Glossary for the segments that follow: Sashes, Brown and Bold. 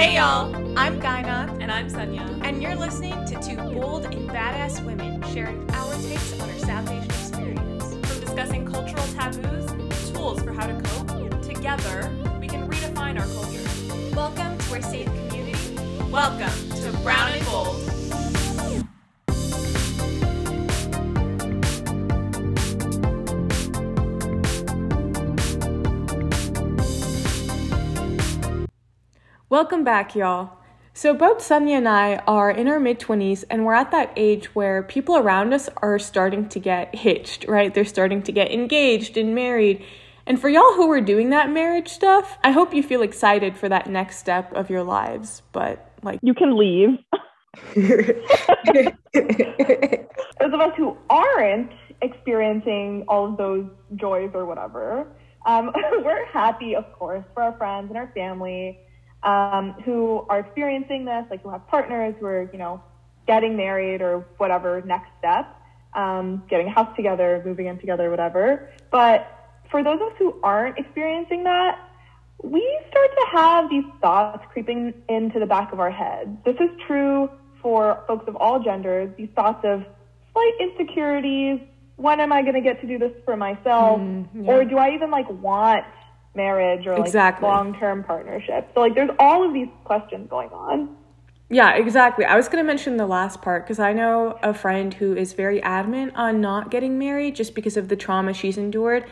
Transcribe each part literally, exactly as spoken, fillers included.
Hey y'all, I'm Kainath. And I'm Sanya. And you're listening to two bold and badass women sharing our takes on our South Asian experience. From discussing cultural taboos and tools for how to cope, together we can redefine our culture. Welcome to our safe community. Welcome to Brown and Bold. Welcome back, y'all. So both Sanya and I are in our mid-twenties, and we're at that age where people around us are starting to get hitched, right? They're starting to get engaged and married. And for y'all who are doing that marriage stuff, I hope you feel excited for that next step of your lives, but like... you can leave. Those of us who aren't experiencing all of those joys or whatever, um, we're happy, of course, for our friends and our family, um who are experiencing this, like who have partners who are, you know, getting married or whatever next step, um getting a house together, moving in together, whatever. But for those of us who aren't experiencing that, we start to have these thoughts creeping into the back of our head. This is true for folks of all genders, these thoughts of slight insecurities. When am I going to get to do this for myself? Mm, yeah. Or do I even like want marriage or like exactly. long-term partnership? So like there's all of these questions going on. Yeah, exactly. I was going to mention the last part because I know a friend who is very adamant on not getting married just because of the trauma she's endured.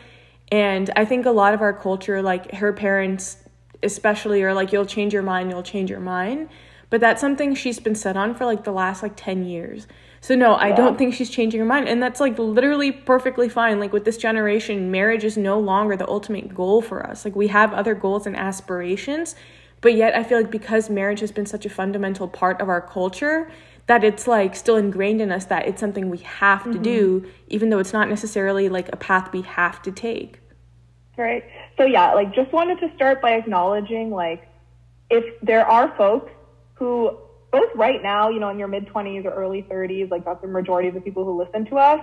And I think a lot of our culture, like her parents especially, are like, you'll change your mind, you'll change your mind. But that's something she's been set on for like the last like ten years. So no, I yeah. don't think she's changing her mind. And that's like literally perfectly fine. Like with this generation, marriage is no longer the ultimate goal for us. Like we have other goals and aspirations, but yet I feel like because marriage has been such a fundamental part of our culture, that it's like still ingrained in us that it's something we have mm-hmm. to do, even though it's not necessarily like a path we have to take. Right. So yeah, like just wanted to start by acknowledging like if there are folks who both right now, you know, in your mid-twenties or early thirties, like that's the majority of the people who listen to us,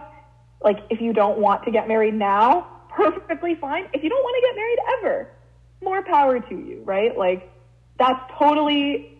like if you don't want to get married now, perfectly fine. If you don't want to get married ever, more power to you, right? Like that's totally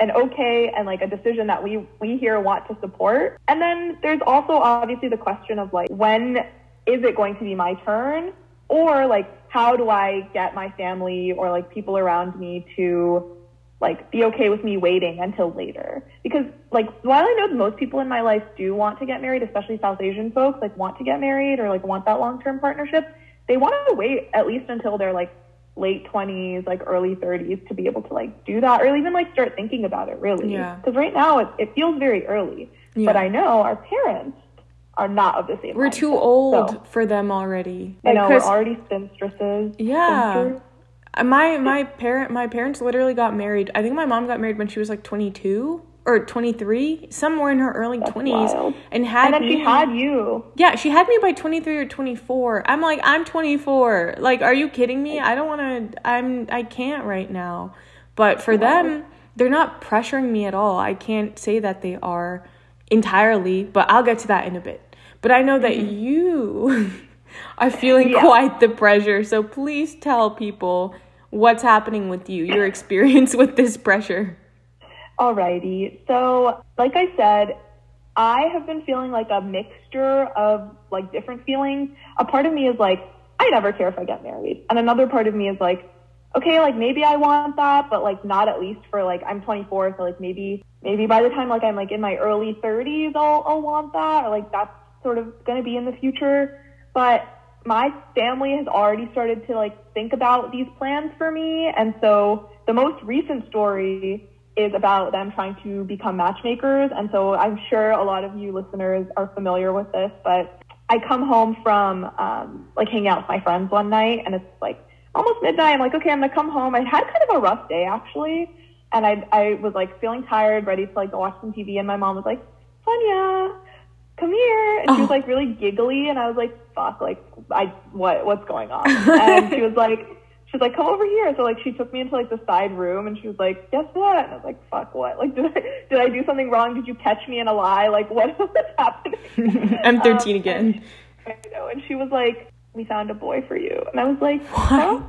an okay and like a decision that we, we here want to support. And then there's also obviously the question of like, when is it going to be my turn? Or like, how do I get my family or like people around me to like be okay with me waiting until later? Because like while I know most people in my life do want to get married, especially South Asian folks, like want to get married or like want that long-term partnership, they want to wait at least until they're like late twenties, like early thirties to be able to like do that or even like start thinking about it really. Yeah. Because right now it, it feels very early. Yeah. But I know our parents are not of the same We're mindset, too old so. For them already. I know, we're already spinstresses. Yeah. Spinsters. My my parent my parents literally got married. I think my mom got married when she was like twenty-two or twenty-three, somewhere in her early That's twenties, wild. and had and then me, she had you. Yeah, she had me by twenty-three or twenty-four. I'm like, I'm twenty-four. Like, are you kidding me? I don't want to. I'm I can't right now. But for them, they're not pressuring me at all. I can't say that they are entirely, but I'll get to that in a bit. But I know that mm-hmm. you are feeling yeah. quite the pressure. So please tell people what's happening with you, your experience with this pressure. Alrighty. So like I said, I have been feeling like a mixture of like different feelings. A part of me is like, I never care if I get married. And another part of me is like, okay, like maybe I want that, but like not at least for like, I'm twenty-four. So like maybe, maybe by the time like I'm like in my early thirties, I'll, I'll want that. Or like that's sort of going to be in the future. But my family has already started to like think about these plans for me. And so the most recent story is about them trying to become matchmakers. And so I'm sure a lot of you listeners are familiar with this, but I come home from um, like hanging out with my friends one night and it's like almost midnight. I'm like, okay, I'm going to come home. I had kind of a rough day actually. And I, I was like feeling tired, ready to like go watch some T V. And my mom was like, Sanya, come here. And she was like really giggly. And I was like, fuck, like I, what, what's going on? And she was like, she was like, come over here. So like, she took me into like the side room and she was like, guess what? And I was like, fuck, what? Like, did I, did I do something wrong? Did you catch me in a lie? Like what, what's happening? I'm thirteen um, again. And, I know, and she was like, we found a boy for you. And I was like, what? Huh?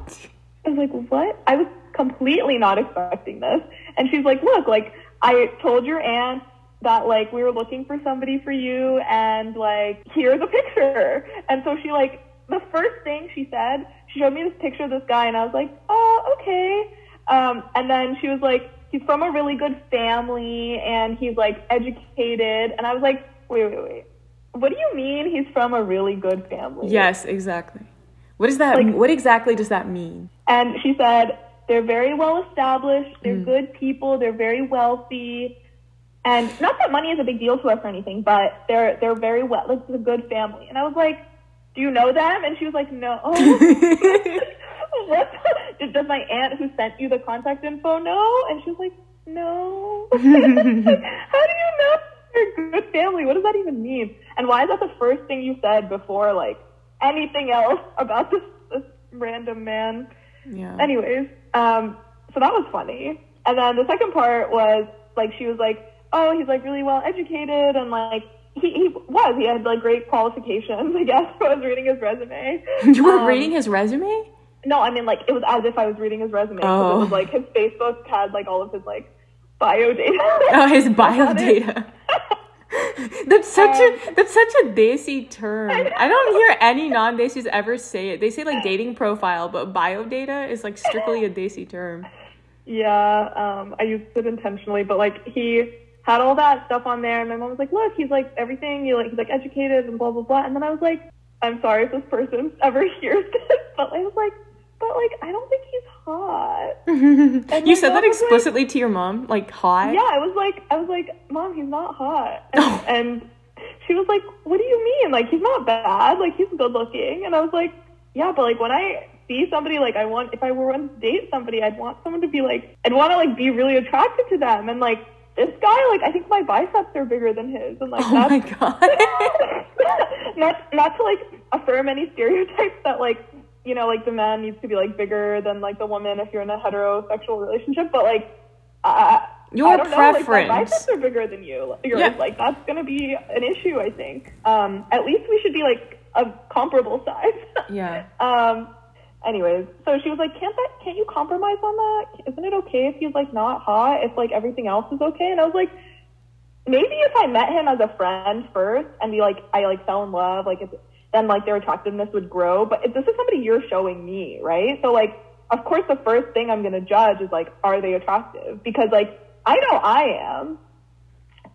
I was like, what? I was completely not expecting this. And she's like, look, like, I told your aunt that, like, we were looking for somebody for you, and, like, here's a picture. And so she, like, the first thing she said, she showed me this picture of this guy, and I was like, oh, okay. Um, and then she was like, he's from a really good family, and he's, like, educated. And I was like, wait, wait, wait. What do you mean he's from a really good family? Yes, exactly. What is that? Like, what exactly does that mean? And she said, they're very well established. They're mm. good people. They're very wealthy. And not that money is a big deal to us or anything, but they're they're very well, like, it's a good family. And I was like, do you know them? And she was like, no. What? Does my aunt who sent you the contact info know? And she was like, no. Like, how do you know they're a good family? What does that even mean? And why is that the first thing you said before, like, anything else about this, this random man? Yeah. Anyways, um, so that was funny. And then the second part was, like, she was like, oh, he's, like, really well educated, and, like, he, he was. He had, like, great qualifications, I guess. I was reading his resume. You were um, reading his resume? No, I mean, like, it was as if I was reading his resume. Oh. It was, like, his Facebook had, like, all of his, like, bio data. Oh, his bio data. That's such um, a that's such a desi term. I, I don't hear any non-desis ever say it. They say, like, dating profile, but bio data is, like, strictly a desi term. Yeah, um, I used it intentionally, but, like, he had all that stuff on there, and my mom was like, look, he's, like, everything, you like, he's, like, educated, and blah, blah, blah, and then I was like, I'm sorry if this person ever hears this, but I was like, but, like, I don't think he's hot. And you said that explicitly, like, to your mom, like, hot? Yeah, I was like, I was like, Mom, he's not hot, and, oh. and she was like, what do you mean? Like, he's not bad, like, he's good looking, and I was like, yeah, but, like, when I see somebody, like, I want, if I were to date somebody, I'd want someone to be, like, I'd want to, like, be really attracted to them, and, like, this guy, like, I think my biceps are bigger than his. And, like, oh, that's, my God. not, not to, like, affirm any stereotypes that, like, you know, like, the man needs to be, like, bigger than, like, the woman if you're in a heterosexual relationship. But, like, uh, your I don't preference. know, like, my biceps are bigger than you. You're, yeah. Like, that's going to be an issue, I think. Um, at least we should be, like, a comparable size. Yeah. Um. Anyways, so she was like, can't that, can't you compromise on that? Isn't it okay if he's, like, not hot, if, like, everything else is okay? And I was like, maybe if I met him as a friend first and be like, I, like, fell in love, like, it's, then, like, their attractiveness would grow. But if this is somebody you're showing me, right? So, like, of course the first thing I'm going to judge is, like, are they attractive? Because, like, I know I am.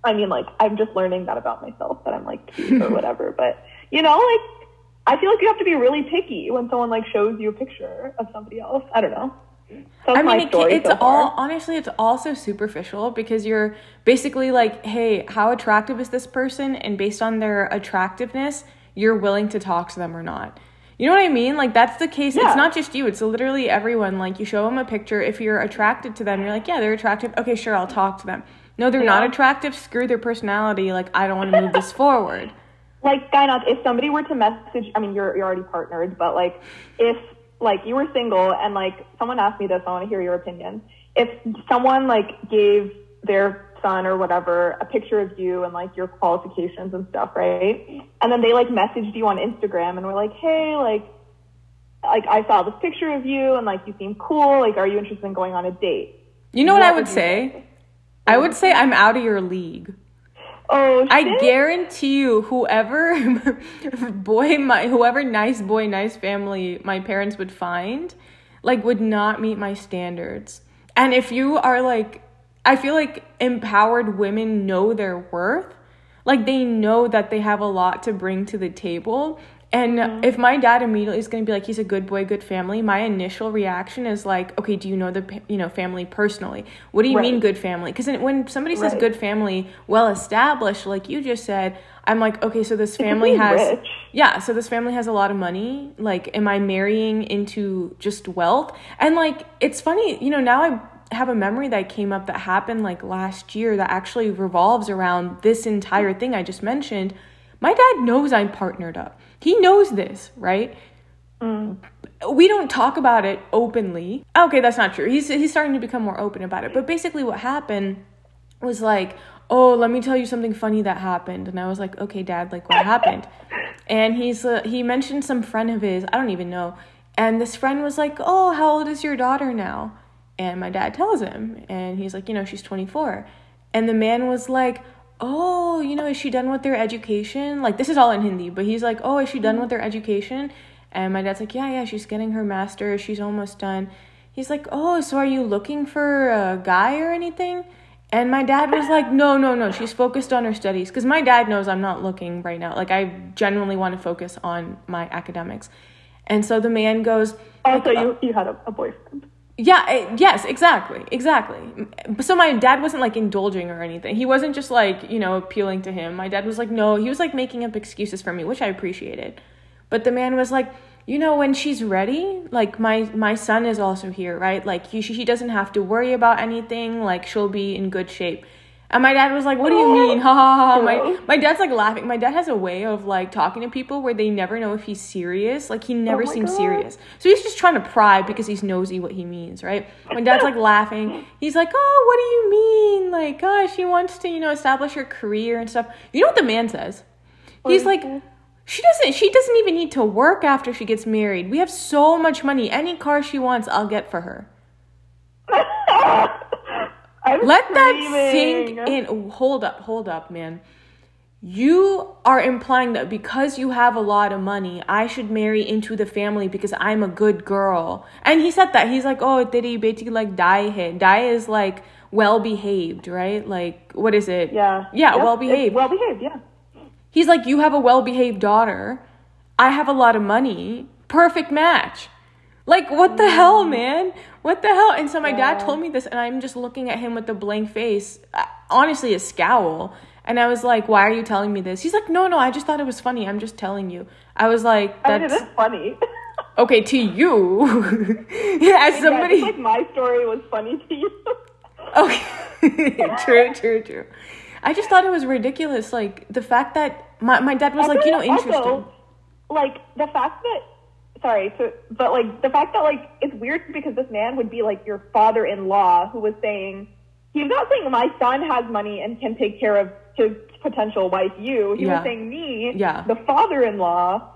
I mean, like, I'm just learning that about myself, that I'm, like, cute or whatever. But, you know, like, I feel like you have to be really picky when someone, like, shows you a picture of somebody else. I don't know. That's I mean, my story it, it's so all, far. Honestly, it's also superficial because you're basically like, hey, how attractive is this person? And based on their attractiveness, you're willing to talk to them or not. You know what I mean? Like, that's the case. Yeah. It's not just you. It's literally everyone. Like, you show them a picture. If you're attracted to them, you're like, yeah, they're attractive. Okay, sure, I'll talk to them. No, they're yeah. not attractive. Screw their personality. Like, I don't want to move this forward. Like, guy, not if somebody were to message, I mean, you're you're already partnered, but, like, if, like, you were single and, like, someone asked me this, I want to hear your opinion. If someone, like, gave their son or whatever a picture of you and, like, your qualifications and stuff, right? And then they, like, messaged you on Instagram and were like, hey, like, like, I saw this picture of you and, like, you seem cool. Like, are you interested in going on a date? You know what, what I would say? say? I would say I'm out of your league. Oh, shit. I guarantee you, whoever boy, my whoever nice boy, nice family my parents would find, like, would not meet my standards. And if you are, like, I feel like empowered women know their worth. Like, they know that they have a lot to bring to the table. And mm-hmm. if my dad immediately is going to be like, he's a good boy, good family, my initial reaction is like, okay, do you know the you know family personally? What do you right. mean good family? Because when somebody says right. good family, well-established, like you just said, I'm like, okay, so this family has... Rich. Yeah, so this family has a lot of money. Like, am I marrying into just wealth? And, like, it's funny, you know, now I have a memory that came up that happened, like, last year that actually revolves around this entire thing I just mentioned. My dad knows I'm partnered up. He knows this, right? Mm. We don't talk about it openly. Okay, that's not true. He's he's starting to become more open about it. But basically what happened was like, oh, let me tell you something funny that happened. And I was like, okay, Dad, like, what happened? And he's uh, he mentioned some friend of his. I don't even know. And this friend was like, oh, how old is your daughter now? And my dad tells him, and he's like, you know, she's twenty-four. And the man was like, oh, you know, is she done with their education? Like, this is all in Hindi, but he's like, oh, is she done with their education? And my dad's like, yeah, yeah, she's getting her master's. She's almost done. He's like, oh, so are you looking for a guy or anything? And my dad was like, no, no, no, she's focused on her studies. Because my dad knows I'm not looking right now. Like, I genuinely want to focus on my academics. And so the man goes... Oh, so you, you had a, a boyfriend. Yeah, I, yes, exactly, exactly. So my dad wasn't, like, indulging or anything. He wasn't just, like, you know, appealing to him. My dad was like, no, he was, like, making up excuses for me, which I appreciated. But the man was like, you know, when she's ready, like, my, my son is also here, right? Like, he, she doesn't have to worry about anything. Like, she'll be in good shape. And my dad was like, what do you mean? Ha, ha, ha. My, my dad's, like, laughing. My dad has a way of, like, talking to people where they never know if he's serious. Like, he never oh seems God. serious. So he's just trying to pry because he's nosy what he means, right? My dad's, like, laughing. He's like, oh, what do you mean? Like, oh, she wants to, you know, establish her career and stuff. You know what the man says? He's like... She doesn't she doesn't even need to work after she gets married. We have so much money. Any car she wants, I'll get for her. I'm Let screaming. that sink in. Oh, hold up, hold up, man. You are implying that because you have a lot of money, I should marry into the family because I'm a good girl. And he said that. He's like, oh, teri beti like dai hai. Dai is like well-behaved, right? Like, what is it? Yeah. Yeah, yep. well-behaved. Well-behaved, yeah. He's like, you have a well-behaved daughter. I have a lot of money. Perfect match. Like, what the hell, man? What the hell? And so my yeah. dad told me this, and I'm just looking at him with a blank face, honestly, a scowl. And I was like, why are you telling me this? He's like, no, no, I just thought it was funny. I'm just telling you. I was like, that's... I mean, it is funny. Okay, to you. yeah, as somebody... Yeah, it's like my story was funny to you. Okay. true, true, true. I just thought it was ridiculous, like, the fact that my, my dad was, I like, you know, interesting. Also, like, the fact that, sorry, to, but, like, the fact that, like, it's weird because this man would be, like, your father-in-law who was saying, he was not saying my son has money and can take care of his potential wife, you. He yeah. was saying me, yeah. the father-in-law,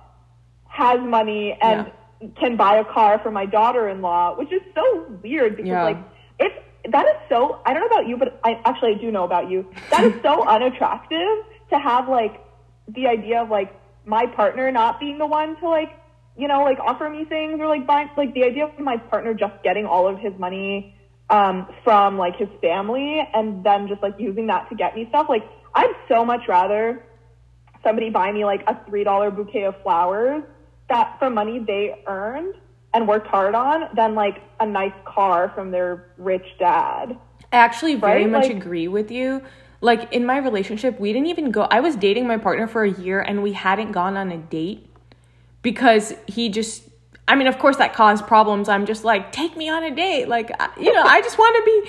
has money and yeah. can buy a car for my daughter-in-law, which is so weird because, yeah. like, it's... That is so, I don't know about you, but I actually I do know about you. That is so unattractive to have, like, the idea of, like, my partner not being the one to, like, you know, like, offer me things or, like, buy, like, the idea of my partner just getting all of his money um, from, like, his family and then just, like, using that to get me stuff. Like, I'd so much rather somebody buy me, like, a three dollar bouquet of flowers that for money they earned and worked hard on than, like, a nice car from their rich dad. I actually very right? much like, agree with you. Like, in my relationship, we didn't even go... I was dating my partner for a year, and we hadn't gone on a date because he just... I mean, of course, that caused problems. I'm just like, take me on a date. Like, you know, I just want to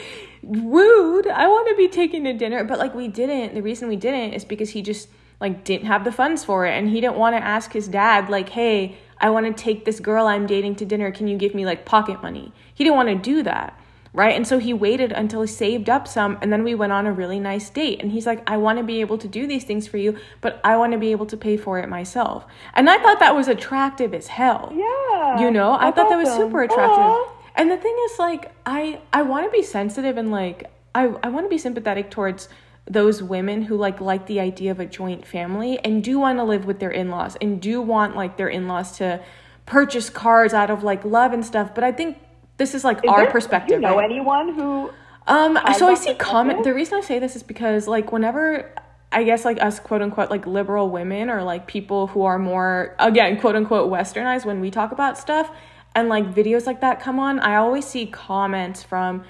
be wooed. I want to be taken to dinner. But, like, we didn't. The reason we didn't is because he just, like, didn't have the funds for it, and he didn't want to ask his dad, like, hey... I want to take this girl I'm dating to dinner. Can you give me, like, pocket money? He didn't want to do that, right? And so he waited until he saved up some, and then we went on a really nice date. And he's like, I want to be able to do these things for you, but I want to be able to pay for it myself. And I thought that was attractive as hell. Yeah. You know? I, I thought that was super attractive. Aww. And the thing is, like, I, I want to be sensitive and, like, I, I want to be sympathetic towards those women who like like the idea of a joint family and do want to live with their in-laws and do want like their in-laws to purchase cars out of like love and stuff. But I think this is like is our there, perspective. Do you know right? anyone who? Um. So I see comment. The reason I say this is because like whenever I guess like us quote unquote like liberal women or like people who are more again quote unquote westernized when we talk about stuff and like videos like that come on, I always see comments from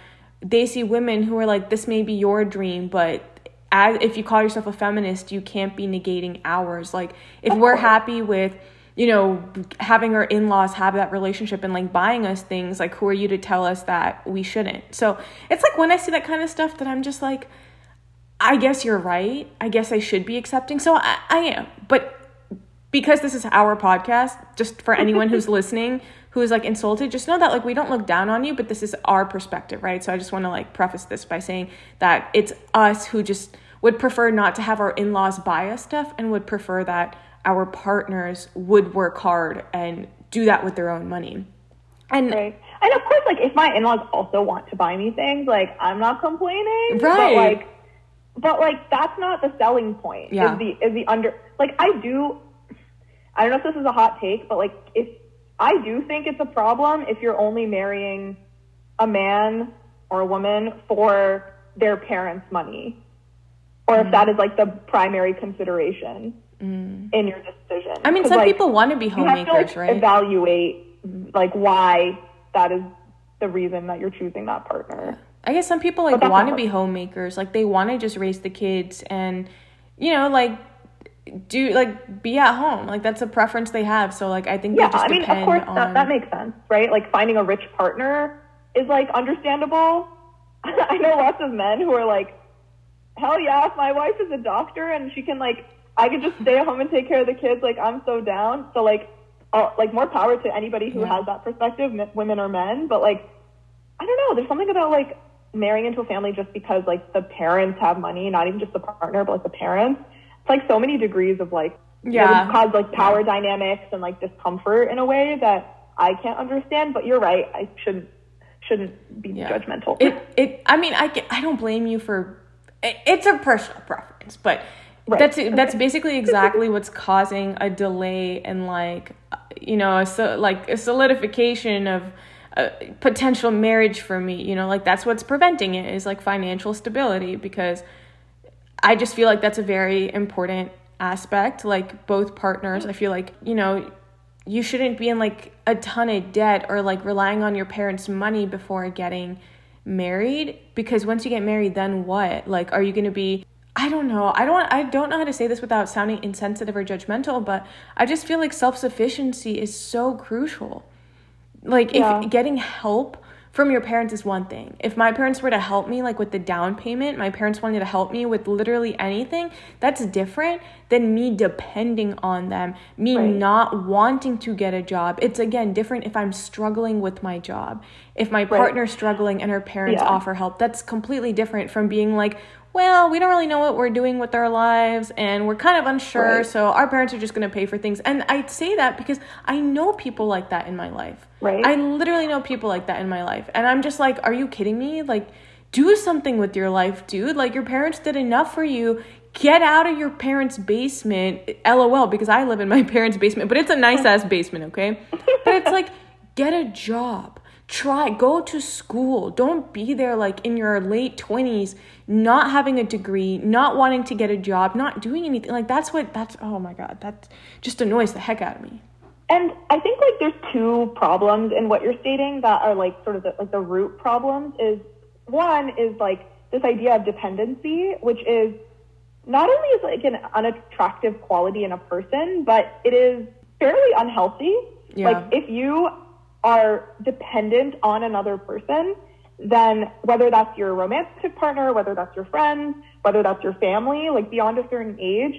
Desi women who are like, this may be your dream, but as if you call yourself a feminist, you can't be negating ours. Like, if we're happy with, you know, having our in-laws have that relationship and, like, buying us things, like, who are you to tell us that we shouldn't? So it's, like, when I see that kind of stuff that I'm just, like, I guess you're right. I guess I should be accepting. So I, I am. But because this is our podcast, just for anyone who's listening, who is, like, insulted, just know that, like, we don't look down on you, but this is our perspective, right? So I just want to, like, preface this by saying that it's us who just would prefer not to have our in-laws buy us stuff and would prefer that our partners would work hard and do that with their own money. And right. And of course, like, if my in-laws also want to buy me things, like, I'm not complaining. Right. But, like, but, like, that's not the selling point. Yeah. Is the, is the under, like, I do, I don't know if this is a hot take, but, like, if I do think it's a problem if you're only marrying a man or a woman for their parents' money, or mm. if that is, like, the primary consideration mm. in your decision. I mean, some like, people want to be homemakers, you have to, like, right? Evaluate, like, why that is the reason that you're choosing that partner. I guess some people, like, want to be homemakers. Like, they want to just raise the kids and, you know, like, do, like, be at home. Like, that's a preference they have. So, like, I think yeah, they just I mean, depend of course, on... that, that makes sense, right? Like, finding a rich partner is, like, understandable. I know lots of men who are like, hell yeah, if my wife is a doctor and she can, like, I could just stay at home and take care of the kids. Like, I'm so down. So, like, Uh, like, more power to anybody who yeah. has that perspective, m- women or men. But, like, I don't know. There's something about, like, marrying into a family just because, like, the parents have money, not even just the partner, but, like, the parents. It's, like, so many degrees of, like, yeah. it cause, like, power yeah. dynamics and, like, discomfort in a way that I can't understand. But you're right. I shouldn't shouldn't be yeah. judgmental. It, it. I mean, I, can, I don't blame you for it, – it's a personal preference, but – Right. That's that's basically exactly what's causing a delay and, like, you know, a so, like a solidification of a potential marriage for me. You know, like, that's what's preventing it is, like, financial stability, because I just feel like that's a very important aspect. Like, both partners, I feel like, you know, you shouldn't be in, like, a ton of debt or, like, relying on your parents' money before getting married, because once you get married, then what? Like, are you going to be... I don't know. I don't I don't know how to say this without sounding insensitive or judgmental, but I just feel like self-sufficiency is so crucial. Like, yeah. if getting help from your parents is one thing. If my parents were to help me, like, with the down payment, my parents wanted to help me with literally anything, that's different than me depending on them, me right. not wanting to get a job. It's, again, different if I'm struggling with my job. If my right. partner's struggling and her parents yeah. offer help, that's completely different from being like, well, we don't really know what we're doing with our lives and we're kind of unsure, right. so our parents are just going to pay for things. And I say that because I know people like that in my life. Right. I literally know people like that in my life. And I'm just like, are you kidding me? Like, do something with your life, dude. Like, your parents did enough for you. Get out of your parents' basement, LOL, because I live in my parents' basement, but it's a nice-ass basement, okay? But it's like, get a job. Try, go to school. Don't be there, like, in your late twenties, not having a degree, not wanting to get a job, not doing anything. Like, that's what, that's, oh my God, that just annoys the heck out of me. And I think, like, there's two problems in what you're stating that are, like, sort of the, like, the root problems is, one is, like, this idea of dependency, which is not only is, like, an unattractive quality in a person, but it is fairly unhealthy. Yeah. Like, if you are dependent on another person, then whether that's your romantic partner, whether that's your friends, whether that's your family, like, beyond a certain age,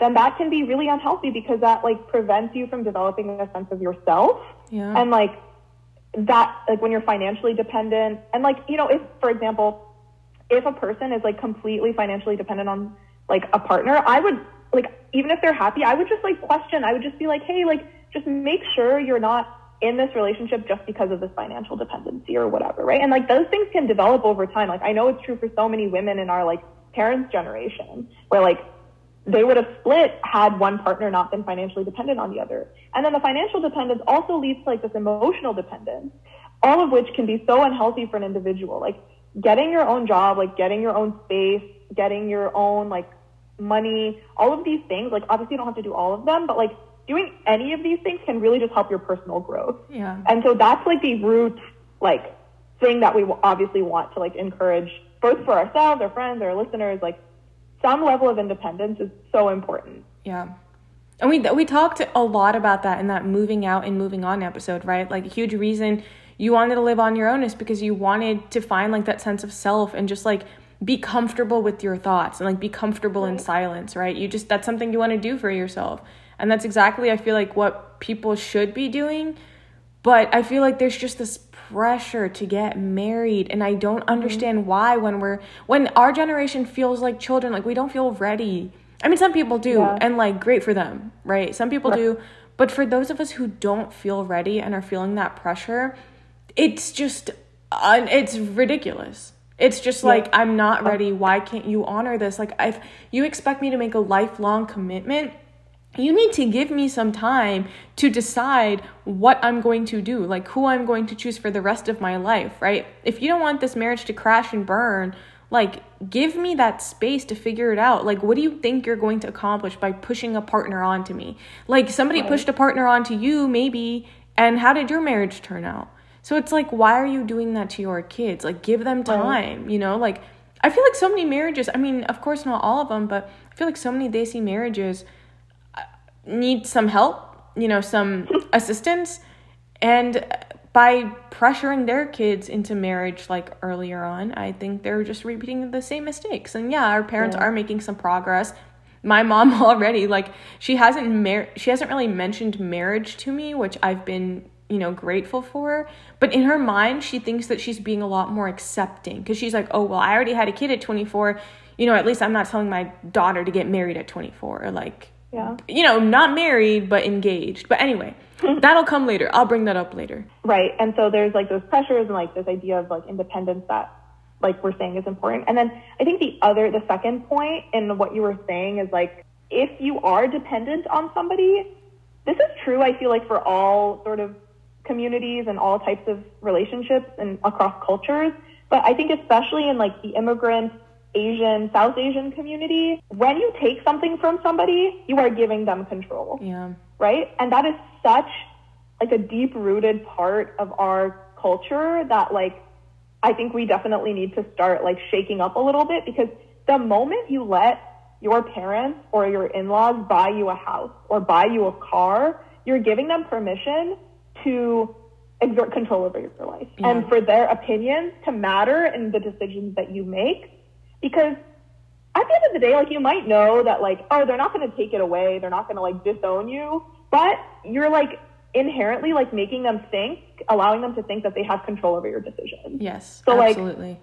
then that can be really unhealthy, because that, like, prevents you from developing a sense of yourself. Yeah. And, like, that, like, when you're financially dependent and, like, you know, if, for example, if a person is, like, completely financially dependent on, like, a partner, I would, like, even if they're happy, I would just, like, question, I would just be like, hey, like, just make sure you're not in this relationship just because of this financial dependency or whatever, right? And, like, those things can develop over time. Like, I know it's true for so many women in our, like, parents' generation, where, like, they would have split had one partner not been financially dependent on the other. And then the financial dependence also leads to, like, this emotional dependence, all of which can be so unhealthy for an individual. Like, getting your own job, like, getting your own space, getting your own, like, money, all of these things, like, obviously you don't have to do all of them, but, like, doing any of these things can really just help your personal growth. Yeah. And so that's, like, the root, like, thing that we obviously want to, like, encourage both for ourselves, our friends, our listeners. Like, some level of independence is so important. Yeah. And we we talked a lot about that in that moving out and moving on episode, right? Like, a huge reason you wanted to live on your own is because you wanted to find, like, that sense of self and just, like, be comfortable with your thoughts and, like, be comfortable right. in silence, right? You just, that's something you want to do for yourself. And that's exactly, I feel like, what people should be doing. But I feel like there's just this pressure to get married. And I don't understand why when we're, when our generation feels like children, like, we don't feel ready. I mean, some people do. Yeah. And, like, great for them, right? Some people right. do. But for those of us who don't feel ready and are feeling that pressure, it's just, uh, it's ridiculous. It's just like, yeah. I'm not ready. Why can't you honor this? Like, if you expect me to make a lifelong commitment, you need to give me some time to decide what I'm going to do, like who I'm going to choose for the rest of my life, right? If you don't want this marriage to crash and burn, like, give me that space to figure it out. Like, what do you think you're going to accomplish by pushing a partner onto me? Like, somebody pushed a partner onto you, maybe, and how did your marriage turn out? So it's like, why are you doing that to your kids? Like, give them time, you know? Like, I feel like so many marriages, I mean, of course, not all of them, but I feel like so many desi marriages need some help, you know, some assistance. And by pressuring their kids into marriage, like, earlier on, I think they're just repeating the same mistakes. And yeah, our parents yeah. are making some progress. My mom already, like, she hasn't mar- she hasn't really mentioned marriage to me, which I've been, you know, grateful for. But in her mind, she thinks that she's being a lot more accepting, because she's like, oh, well, I already had a kid at twenty-four. You know, at least I'm not telling my daughter to get married at twenty-four, or, like, yeah. you know, not married, but engaged. But anyway, that'll come later. I'll bring that up later. Right. And so there's, like, those pressures and, like, this idea of, like, independence that, like, we're saying is important. And then I think the other, the second point in what you were saying is, like, if you are dependent on somebody, this is true, I feel like, for all sort of communities and all types of relationships and across cultures. But I think especially in, like, the immigrant, Asian, South Asian community, when you take something from somebody, you are giving them control. Yeah. Right? And that is such, like, a deep-rooted part of our culture that, like, I think we definitely need to start, like, shaking up a little bit, because the moment you let your parents or your in-laws buy you a house or buy you a car, you're giving them permission to exert control over your life yeah. and for their opinions to matter in the decisions that you make. Because at the end of the day, like, you might know that, like, oh, they're not going to take it away. They're not going to, like, disown you. But you're, like, inherently, like, making them think, allowing them to think that they have control over your decision. Yes, so, absolutely. Like,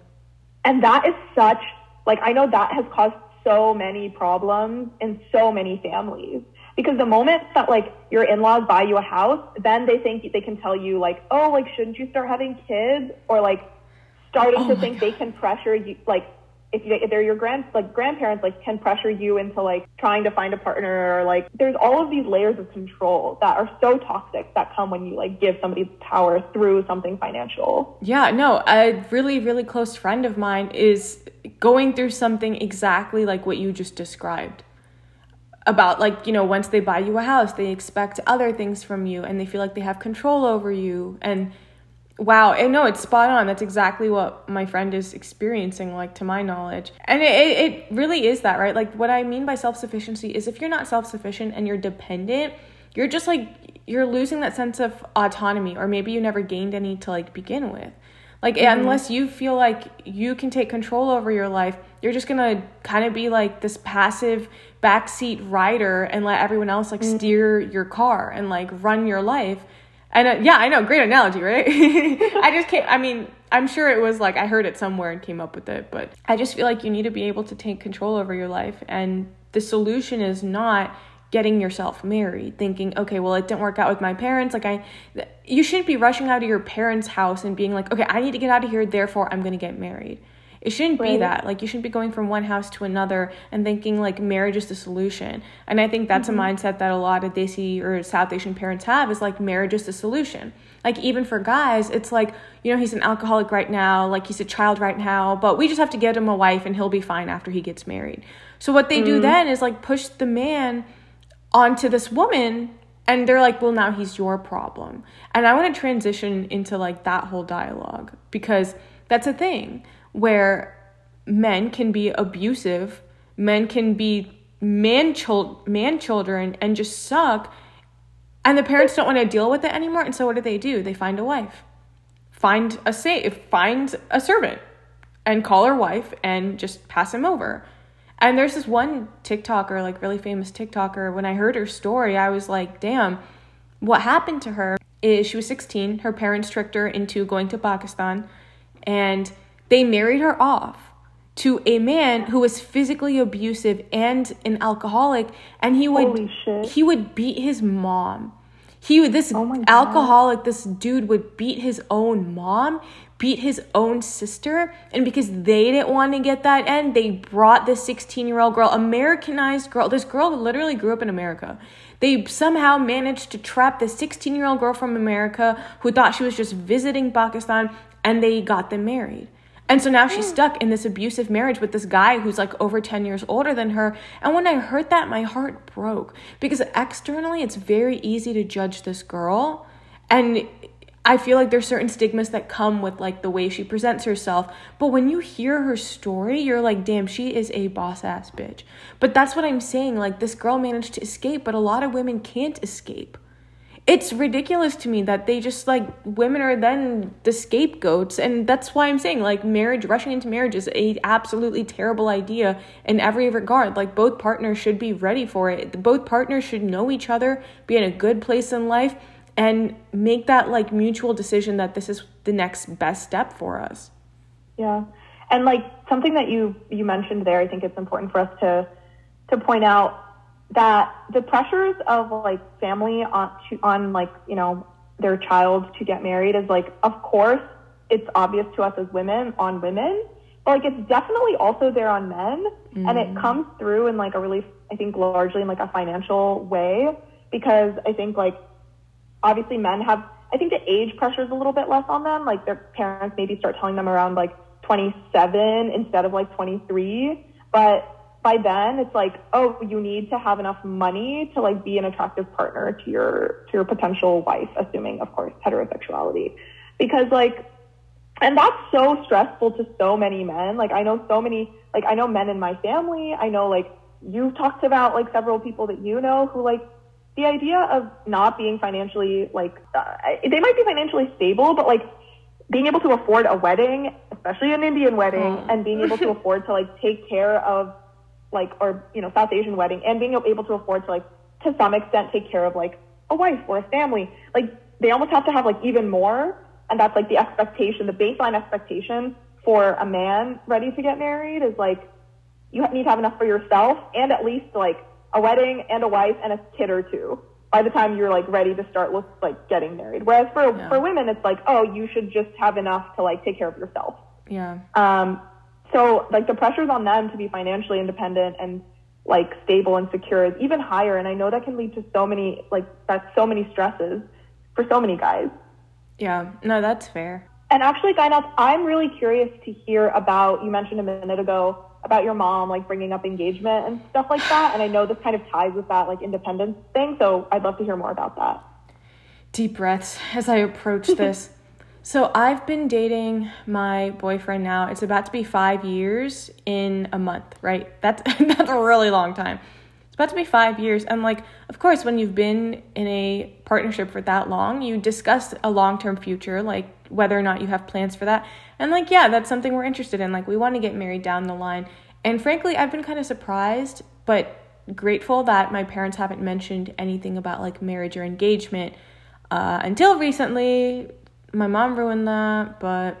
and that is such, like, I know that has caused so many problems in so many families. Because the moment that, like, your in-laws buy you a house, then they think they can tell you, like, oh, like, shouldn't you start having kids? Or, like, starting oh to think God. They can pressure you, like, if, you, if they're your grand, like, grandparents, like, can pressure you into, like, trying to find a partner, or, like, there's all of these layers of control that are so toxic that come when you, like, give somebody power through something financial. Yeah, no, a really, really close friend of mine is going through something exactly like what you just described about, like, you know, once they buy you a house, they expect other things from you and they feel like they have control over you. And wow, I know, it's spot on. That's exactly what my friend is experiencing, like, to my knowledge. And it, it really is that, right? Like, what I mean by self-sufficiency is if you're not self-sufficient and you're dependent, you're just, like, you're losing that sense of autonomy, or maybe you never gained any to, like, begin with. Like, mm-hmm. unless you feel like you can take control over your life, you're just going to kind of be, like, this passive backseat rider and let everyone else, like, mm-hmm. steer your car and, like, run your life. And uh, yeah, I know, great analogy, right? I just can't, I mean, I'm sure it was, like, I heard it somewhere and came up with it, but I just feel like you need to be able to take control over your life. And the solution is not getting yourself married, thinking, okay, well, it didn't work out with my parents. Like, I, you shouldn't be rushing out of your parents' house and being like, okay, I need to get out of here, therefore I'm going to get married. It shouldn't right. be that. Like, you shouldn't be going from one house to another and thinking, like, marriage is the solution. And I think that's mm-hmm. a mindset that a lot of desi or South Asian parents have, is, like, marriage is the solution. Like, even for guys, it's like, you know, he's an alcoholic right now, like, he's a child right now, but we just have to get him a wife and he'll be fine after he gets married. So what they mm. do then is, like, push the man onto this woman, and they're like, well, now he's your problem. And I want to transition into, like, that whole dialogue, because that's a thing where men can be abusive, men can be man, chil- man children and just suck, and the parents don't want to deal with it anymore. And so what do they do? They find a wife, find a sa- find a servant and call her wife and just pass him over. And there's this one TikToker, like, really famous TikToker, when I heard her story, I was like, damn, what happened to her is she was sixteen. Her parents tricked her into going to Pakistan, and they married her off to a man who was physically abusive and an alcoholic, and he would he would beat his mom. He would, this oh alcoholic, this dude would beat his own mom, beat his own sister. And because they didn't want to get that end, they brought this sixteen-year-old girl, Americanized girl. This girl literally grew up in America. They somehow managed to trap this sixteen-year-old girl from America who thought she was just visiting Pakistan, and they got them married. And so now she's stuck in this abusive marriage with this guy who's like over ten years older than her. And when I heard that, my heart broke, because externally it's very easy to judge this girl. And I feel like there's certain stigmas that come with like the way she presents herself. But when you hear her story, you're like, damn, she is a boss ass bitch. But that's what I'm saying. Like, this girl managed to escape, but a lot of women can't escape. It's ridiculous to me that they just, like, women are then the scapegoats. And that's why I'm saying, like, marriage, rushing into marriage is a absolutely terrible idea in every regard. Like, both partners should be ready for it. Both partners should know each other, be in a good place in life, and make that, like, mutual decision that this is the next best step for us. Yeah. And, like, something that you, you mentioned there, I think it's important for us to to point out, that the pressures of like family on to, on like, you know, their child to get married is like, of course it's obvious to us as women on women, but like it's definitely also there on men. Mm. And it comes through in like a really, I think largely in like a financial way, because I think like obviously men have, I think the age pressure is a little bit less on them. Like their parents maybe start telling them around like twenty-seven instead of like twenty-three, but by then it's like, oh, you need to have enough money to like be an attractive partner to your to your potential wife, assuming of course heterosexuality, because like, and that's so stressful to so many men. Like I know so many, like I know men in my family, I know like you've talked about like several people that you know who like the idea of not being financially like uh, they might be financially stable, but like being able to afford a wedding, especially an Indian wedding, mm. and being able to afford to like take care of like, or, you know, South Asian wedding, and being able to afford to like, to some extent, take care of like a wife or a family. Like they almost have to have like even more. And that's like the expectation, the baseline expectation for a man ready to get married is like, you need to have enough for yourself and at least like a wedding and a wife and a kid or two by the time you're like ready to start like getting married. Whereas for, yeah. for women, it's like, oh, you should just have enough to like take care of yourself. Yeah. Um, So, like, the pressures on them to be financially independent and, like, stable and secure is even higher. And I know that can lead to so many, like, that's so many stresses for so many guys. Yeah. No, that's fair. And actually, Gainath, I'm really curious to hear about, you mentioned a minute ago, about your mom, like, bringing up engagement and stuff like that. And I know this kind of ties with that, like, independence thing. So I'd love to hear more about that. Deep breaths as I approach this. So I've been dating my boyfriend now. It's about to be five years in a month, right? That's that's a really long time. It's about to be five years. And like, of course, when you've been in a partnership for that long, you discuss a long-term future, like whether or not you have plans for that. And like, yeah, that's something we're interested in. Like we want to get married down the line. And frankly, I've been kind of surprised, but grateful that my parents haven't mentioned anything about like marriage or engagement uh, until recently. My mom ruined that, but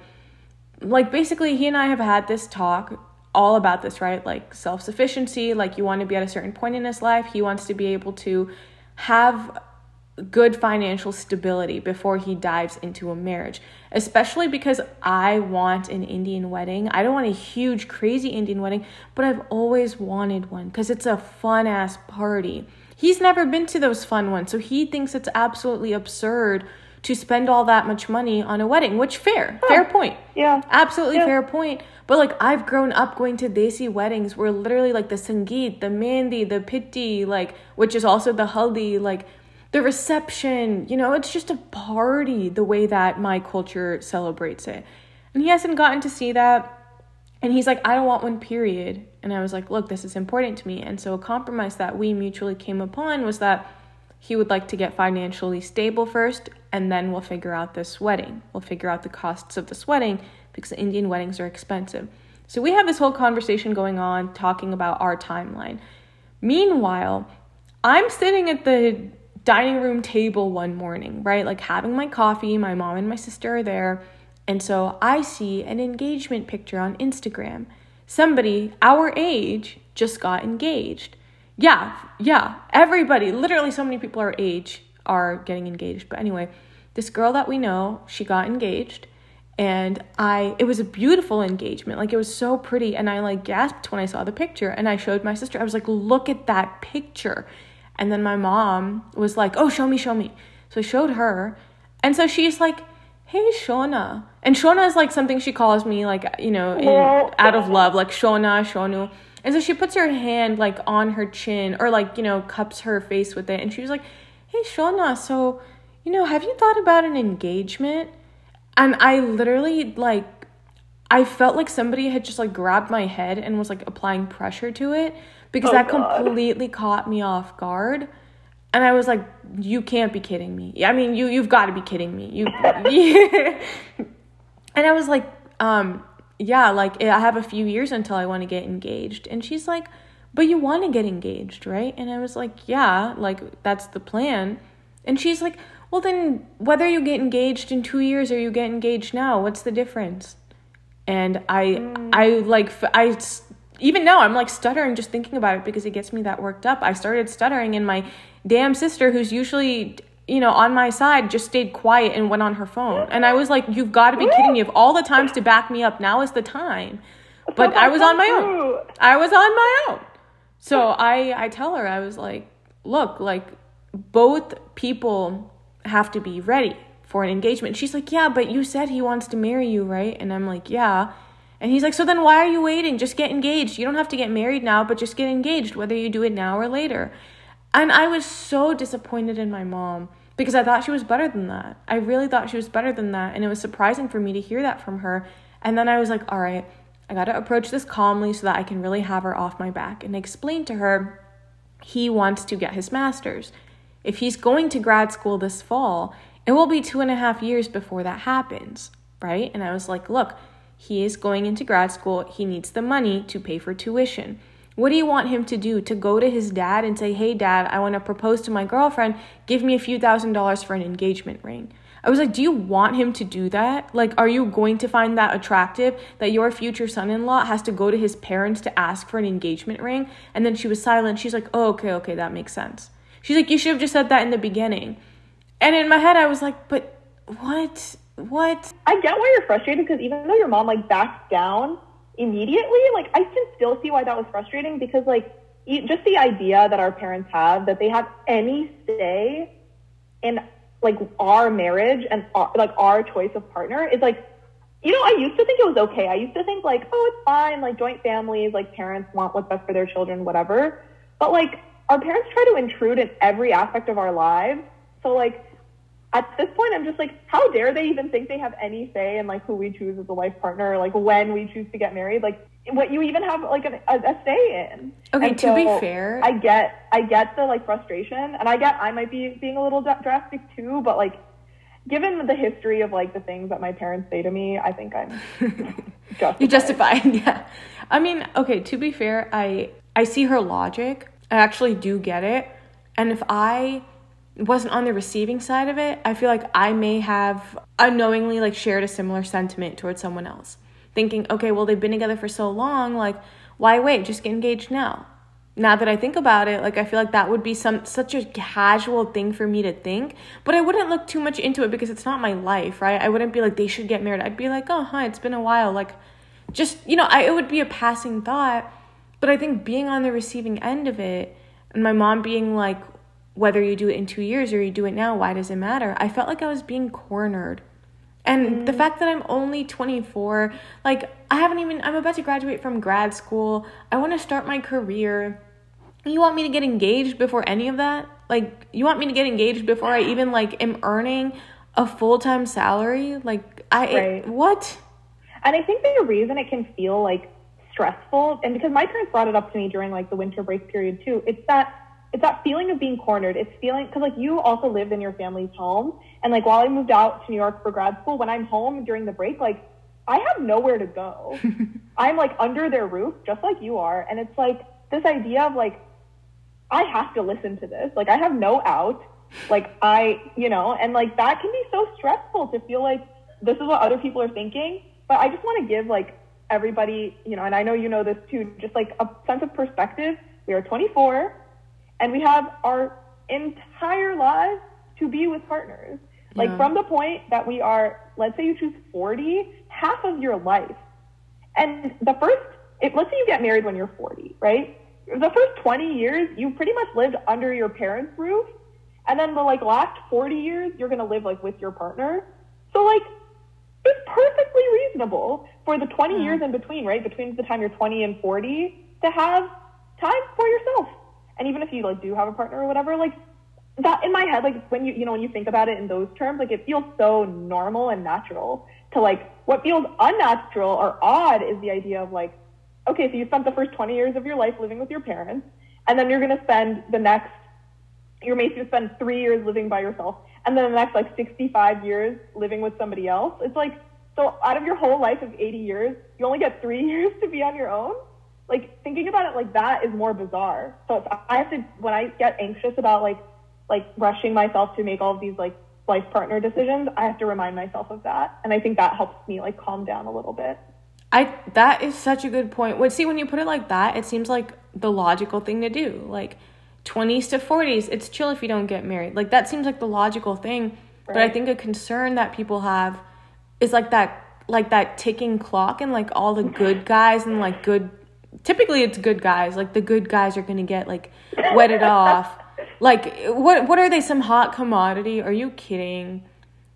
like basically he and I have had this talk all about this, right? Like self-sufficiency, like you want to be at a certain point in his life. He wants to be able to have good financial stability before he dives into a marriage, especially because I want an Indian wedding. I don't want a huge, crazy Indian wedding, but I've always wanted one because it's a fun ass party. He's never been to those fun ones, so he thinks it's absolutely absurd to spend all that much money on a wedding, which fair, fair point. Yeah. Absolutely yeah. fair point. But like I've grown up going to Desi weddings where literally like the Sangeet, the Mehndi, the Pitti, like, which is also the Haldi, like the reception, you know, it's just a party the way that my culture celebrates it. And he hasn't gotten to see that. And he's like, I don't want one, period. And I was like, look, this is important to me. And so a compromise that we mutually came upon was that he would like to get financially stable first, and then we'll figure out this wedding. We'll figure out the costs of this wedding because Indian weddings are expensive. So we have this whole conversation going on, talking about our timeline. Meanwhile, I'm sitting at the dining room table one morning, right? Like having my coffee, my mom and my sister are there. And so I see an engagement picture on Instagram. Somebody our age just got engaged. Yeah, yeah, everybody, literally so many people our age are getting engaged. But anyway, this girl that we know, she got engaged, and I, it was a beautiful engagement. Like, it was so pretty, and I like gasped when I saw the picture, and I showed my sister. I was like, look at that picture. And then my mom was like, oh, show me, show me. So I showed her, and so she's like, hey, Shona. And Shona is like something she calls me, like, you know, in, out of love, like Shona, Shonu. And so she puts her hand like on her chin, or like, you know, cups her face with it. And she was like, hey, Shona, so, you know, have you thought about an engagement? And I literally like, I felt like somebody had just like grabbed my head and was like applying pressure to it, because oh, that God. completely caught me off guard. And I was like, you can't be kidding me. I mean, you, you've got to be kidding me. You, yeah. And I was like, um, yeah, like I have a few years until I want to get engaged. And she's like, but you want to get engaged, right? And I was like, yeah, like that's the plan. And she's like, well, then whether you get engaged in two years or you get engaged now, what's the difference? And I, mm. I like, I even now I'm like stuttering just thinking about it, because it gets me that worked up. I started stuttering, and my damn sister, who's usually, you know, on my side, just stayed quiet and went on her phone. And I was like, you've got to be kidding me. Of all the times to back me up, now is the time. But I was on my own. I was on my own. So I, I tell her, I was like, look, like both people have to be ready for an engagement. She's like, yeah, but you said he wants to marry you, right? And I'm like, yeah. And he's like, so then why are you waiting? Just get engaged. You don't have to get married now, but just get engaged, whether you do it now or later. And I was so disappointed in my mom, because I thought she was better than that. I really thought she was better than that. And it was surprising for me to hear that from her. And then I was like, all right, I got to approach this calmly so that I can really have her off my back. And explain to her, he wants to get his master's. If he's going to grad school this fall, it will be two and a half years before that happens, right? And I was like, look, he is going into grad school. He needs the money to pay for tuition. What do you want him to do? To go to his dad and say, hey, dad, I want to propose to my girlfriend. Give me a few thousand dollars for an engagement ring. I was like, do you want him to do that? Like, are you going to find that attractive that your future son-in-law has to go to his parents to ask for an engagement ring? And then she was silent. She's like, oh, okay, okay, that makes sense. She's like, you should have just said that in the beginning. And in my head, I was like, but what? What? I get why you're frustrated, because even though your mom, like, backed down immediately, like, I can still see why that was frustrating, because like just the idea that our parents have that they have any say in like our marriage and our, like our choice of partner is like, you know, I used to think it was okay. I used to think like, oh, it's fine, like joint families, like parents want what's best for their children, whatever. But like our parents try to intrude in every aspect of our lives, so like at this point, I'm just like, how dare they even think they have any say in like who we choose as a life partner, or like when we choose to get married, like what you even have like a, a say in. Okay, and to so be fair, I get, I get the like frustration, and I get I might be being a little drastic too, but like given the history of like the things that my parents say to me, I think I'm justified. You're justified, yeah. I mean, okay, to be fair, I I see her logic. I actually do get it, and if I wasn't on the receiving side of it, I feel like I may have unknowingly like shared a similar sentiment towards someone else, thinking, okay, well, they've been together for so long, like why wait, just get engaged now. Now that I think about it, like I feel like that would be some such a casual thing for me to think, but I wouldn't look too much into it because it's not my life, right? I wouldn't be like, they should get married. I'd be like, oh, huh, it's been a while, like just, you know, I it would be a passing thought. But I think being on the receiving end of it, and my mom being like, whether you do it in two years or you do it now, why does it matter? I felt like I was being cornered. And mm. the fact that I'm only twenty-four, like I haven't even, I'm about to graduate from grad school. I want to start my career. You want me to get engaged before any of that? Like you want me to get engaged before I even like am earning a full-time salary? Like I, right. it, what? And I think the reason it can feel like stressful, and because my parents brought it up to me during like the winter break period too, it's that It's that feeling of being cornered. It's feeling, because like you also lived in your family's home. And like while I moved out to New York for grad school, when I'm home during the break, like I have nowhere to go. I'm like under their roof, just like you are. And it's like this idea of like, I have to listen to this. Like I have no out. Like I, you know, and like that can be so stressful to feel like this is what other people are thinking. But I just want to give like everybody, you know, and I know you know this too, just like a sense of perspective. We are twenty-four. And we have our entire lives to be with partners. Yeah. Like from the point that we are, let's say you choose forty, half of your life. And the first, if, let's say you get married when you're forty, right? The first twenty years, you pretty much lived under your parents' roof. And then the like last forty years, you're going to live like with your partner. So like, it's perfectly reasonable for the twenty mm. years in between, right? Between the time you're twenty and forty to have time for yourself. And even if you like do have a partner or whatever, like that in my head, like when you, you know, when you think about it in those terms, like it feels so normal and natural to like, what feels unnatural or odd is the idea of like, okay, so you spent the first twenty years of your life living with your parents, and then you're going to spend the next, you're maybe going to spend three years living by yourself, and then the next like sixty-five years living with somebody else. It's like, so out of your whole life of eighty years, you only get three years to be on your own. Like thinking about it like that is more bizarre. So it's, I have to, when I get anxious about like, like rushing myself to make all of these like life partner decisions, I have to remind myself of that. And I think that helps me like calm down a little bit. I that is such a good point. Well, see, when you put it like that, it seems like the logical thing to do. Like twenties to forties, it's chill if you don't get married. Like that seems like the logical thing. Right. But I think a concern that people have is like that like that ticking clock, and like all the good guys and like good typically it's good guys. Like the good guys are going to get like wedded off. Like what what are they, some hot commodity? Are you kidding?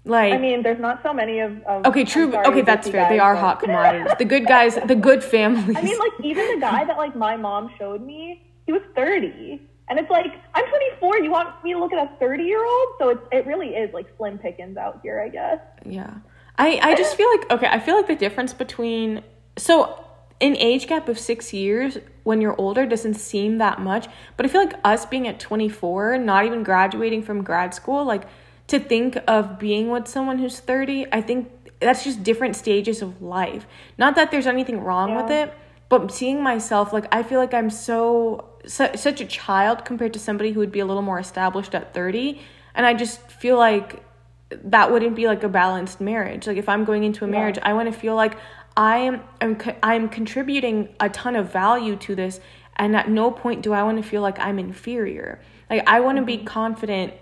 Like, I mean, there's not so many of. of okay, true. Sorry, okay, that's fair. Guys, they are but... hot commodities. The good guys, the good families. I mean, like even the guy that like my mom showed me, he was thirty, and it's like I'm twenty-four. You want me to look at a thirty-year-old? So it it really is like slim pickings out here, I guess. Yeah, I I just feel like okay, I feel like the difference between so an age gap of six years when you're older doesn't seem that much, but I feel like us being at twenty-four, not even graduating from grad school, like. To think of being with someone who's thirty, I think that's just different stages of life. Not that there's anything wrong yeah. with it, but seeing myself, like, I feel like I'm so, so, such a child compared to somebody who would be a little more established at thirty. And I just feel like that wouldn't be, like, a balanced marriage. Like, if I'm going into a yeah. marriage, I want to feel like I am, I'm, I'm contributing a ton of value to this. And at no point do I want to feel like I'm inferior. Like, I want to mm-hmm. be confident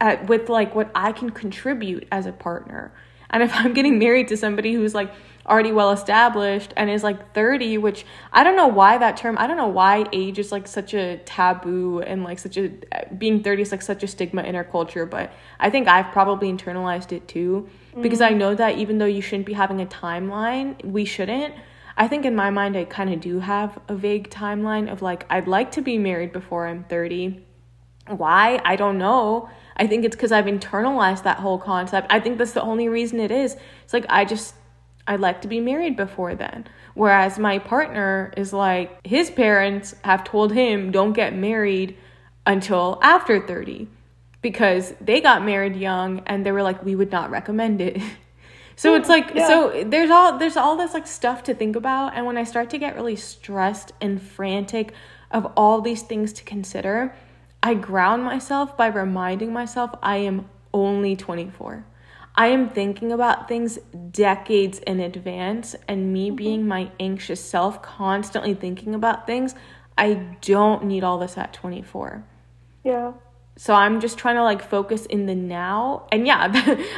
At, with like what I can contribute as a partner. And if I'm getting married to somebody who's like already well established and is like thirty, which I don't know why that term, I don't know why age is like such a taboo and like such a being thirty is like such a stigma in our culture, but I think I've probably internalized it too mm-hmm. because I know that even though you shouldn't be having a timeline, we shouldn't. I think in my mind I kind of do have a vague timeline of like I'd like to be married before I'm thirty. Why? I don't know. I think it's because I've internalized that whole concept. I think that's the only reason it is. It's like, I just, I'd like to be married before then. Whereas my partner is like, his parents have told him, don't get married until after thirty. Because they got married young and they were like, we would not recommend it. So it's like, yeah. so there's all, there's all this like stuff to think about. And when I start to get really stressed and frantic of all these things to consider, I ground myself by reminding myself I am only twenty-four. I am thinking about things decades in advance, and me mm-hmm. being my anxious self, constantly thinking about things, I don't need all this at twenty-four. Yeah. So I'm just trying to like focus in the now. And yeah,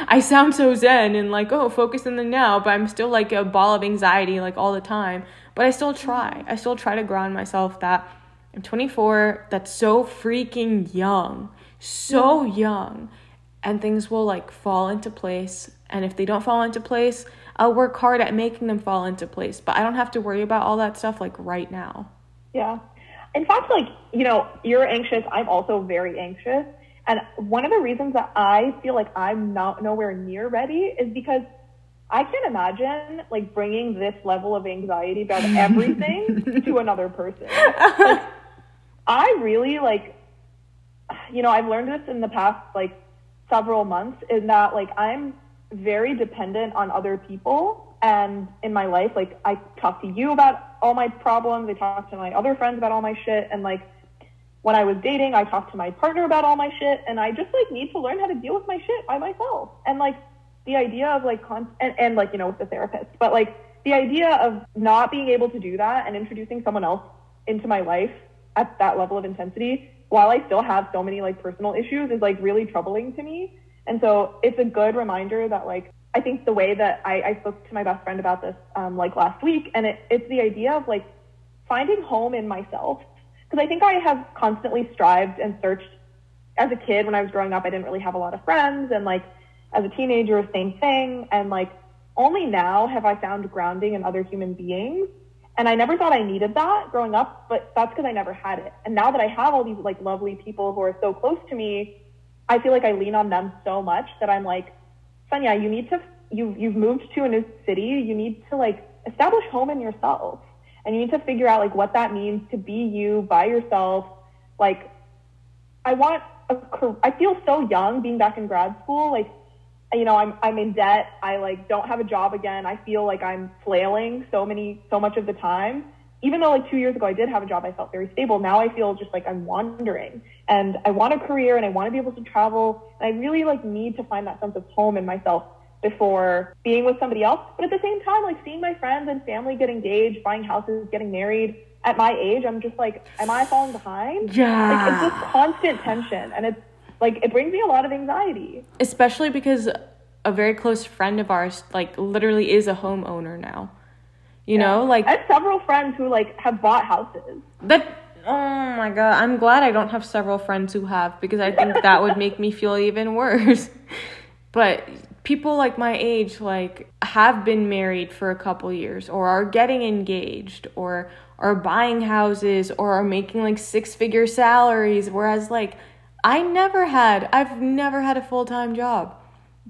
I sound so zen and like, oh, focus in the now, but I'm still like a ball of anxiety like all the time. But I still try. I still try to ground myself that I'm twenty-four, that's so freaking young, so young, and things will like fall into place. And if they don't fall into place, I'll work hard at making them fall into place, but I don't have to worry about all that stuff like right now. Yeah. In fact, like, you know, you're anxious. I'm also very anxious. And one of the reasons that I feel like I'm not nowhere near ready is because I can't imagine like bringing this level of anxiety about everything to another person. Like, I really like, you know, I've learned this in the past like several months is that like I'm very dependent on other people and in my life, like I talk to you about all my problems. I talk to my other friends about all my shit. And like when I was dating, I talked to my partner about all my shit, and I just like need to learn how to deal with my shit by myself. And like, the idea of like, con- and, and like, you know, with the therapist, but like the idea of not being able to do that and introducing someone else into my life at that level of intensity while I still have so many like personal issues, is like really troubling to me. And so it's a good reminder that like, I think the way that I, I spoke to my best friend about this um, like last week, and it, it's the idea of like finding home in myself. Because I think I have constantly strived and searched. As a kid, when I was growing up, I didn't really have a lot of friends, and like as a teenager, same thing. And like only now have I found grounding in other human beings. And I never thought I needed that growing up, but that's because I never had it. And now that I have all these like lovely people who are so close to me, I feel like I lean on them so much that I'm like, Sonia, you need to, you, you've moved to a new city. You need to like establish home in yourself, and you need to figure out like what that means to be you by yourself. Like I want a career. I feel so young being back in grad school. Like, you know, I'm, I'm in debt. I like don't have a job again. I feel like I'm flailing so many, so much of the time, even though like two years ago I did have a job, I felt very stable. Now I feel just like I'm wandering, and I want a career and I want to be able to travel. And I really like need to find that sense of home in myself before being with somebody else. But at the same time, like seeing my friends and family get engaged, buying houses, getting married at my age, I'm just like, am I falling behind? Yeah. Like, it's this constant tension, and it's like, it brings me a lot of anxiety. Especially because a very close friend of ours, like literally is a homeowner now, you yeah. know, like I have several friends who like have bought houses. That, oh my God, I'm glad I don't have several friends who have, because I think that would make me feel even worse. But people like my age, like have been married for a couple years, or are getting engaged, or are buying houses, or are making like six figure salaries. Whereas like, I never had, I've never had a full-time job.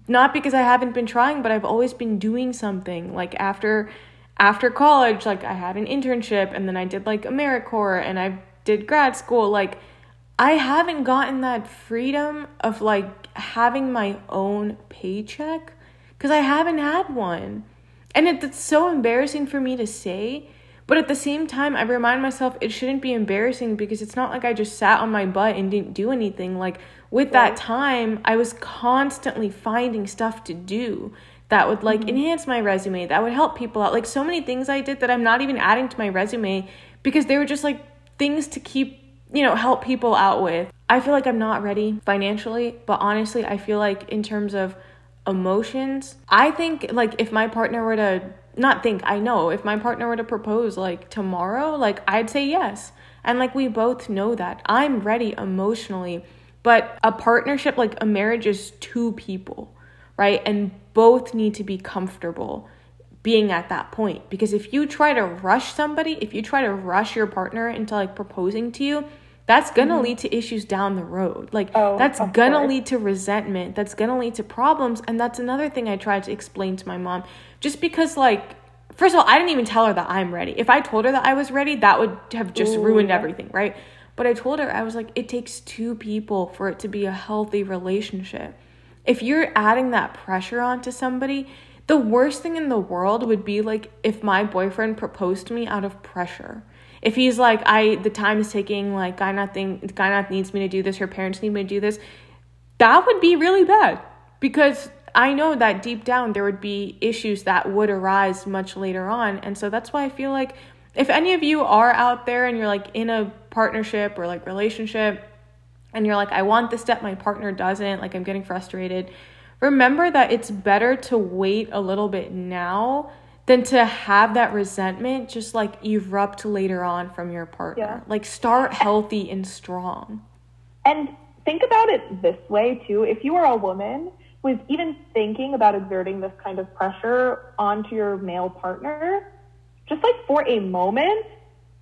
Not because I haven't been trying, but I've always been doing something. Like after, after college, like I had an internship, and then I did like AmeriCorps, and I did grad school. Like I haven't gotten that freedom of like having my own paycheck, because I haven't had one. And it, it's so embarrassing for me to say. But at the same time, I remind myself it shouldn't be embarrassing, because it's not like I just sat on my butt and didn't do anything. Like with that time, I was constantly finding stuff to do that would like mm-hmm. enhance my resume, that would help people out. Like so many things I did that I'm not even adding to my resume, because they were just like things to keep, you know, help people out with. I feel like I'm not ready financially, but honestly, I feel like in terms of emotions, I think like if my partner were to Not think, I know, if my partner were to propose like tomorrow, like I'd say yes. And like we both know that I'm ready emotionally, but a partnership, like a marriage, is two people, right? And both need to be comfortable being at that point. Because if you try to rush somebody, if you try to rush your partner into like proposing to you, that's gonna mm-hmm. lead to issues down the road. Like oh, that's gonna course. lead to resentment. That's gonna lead to problems. And that's another thing I tried to explain to my mom. Just because, like, first of all, I didn't even tell her that I'm ready. If I told her that I was ready, that would have just Ooh, ruined yeah. everything, right? But I told her, I was like, it takes two people for it to be a healthy relationship. If you're adding that pressure onto somebody, the worst thing in the world would be, like, if my boyfriend proposed to me out of pressure. If he's like, I, the time is taking, like, Gynath, thing, Gynath needs me to do this, her parents need me to do this, that would be really bad, because I know that deep down there would be issues that would arise much later on. And so that's why I feel like if any of you are out there and you're like in a partnership or like relationship and you're like, I want this step, my partner doesn't, like I'm getting frustrated, remember that it's better to wait a little bit now than to have that resentment just like erupt later on from your partner. Yeah. Like start healthy and strong. And think about it this way too. If you are a woman was even thinking about exerting this kind of pressure onto your male partner, just like for a moment,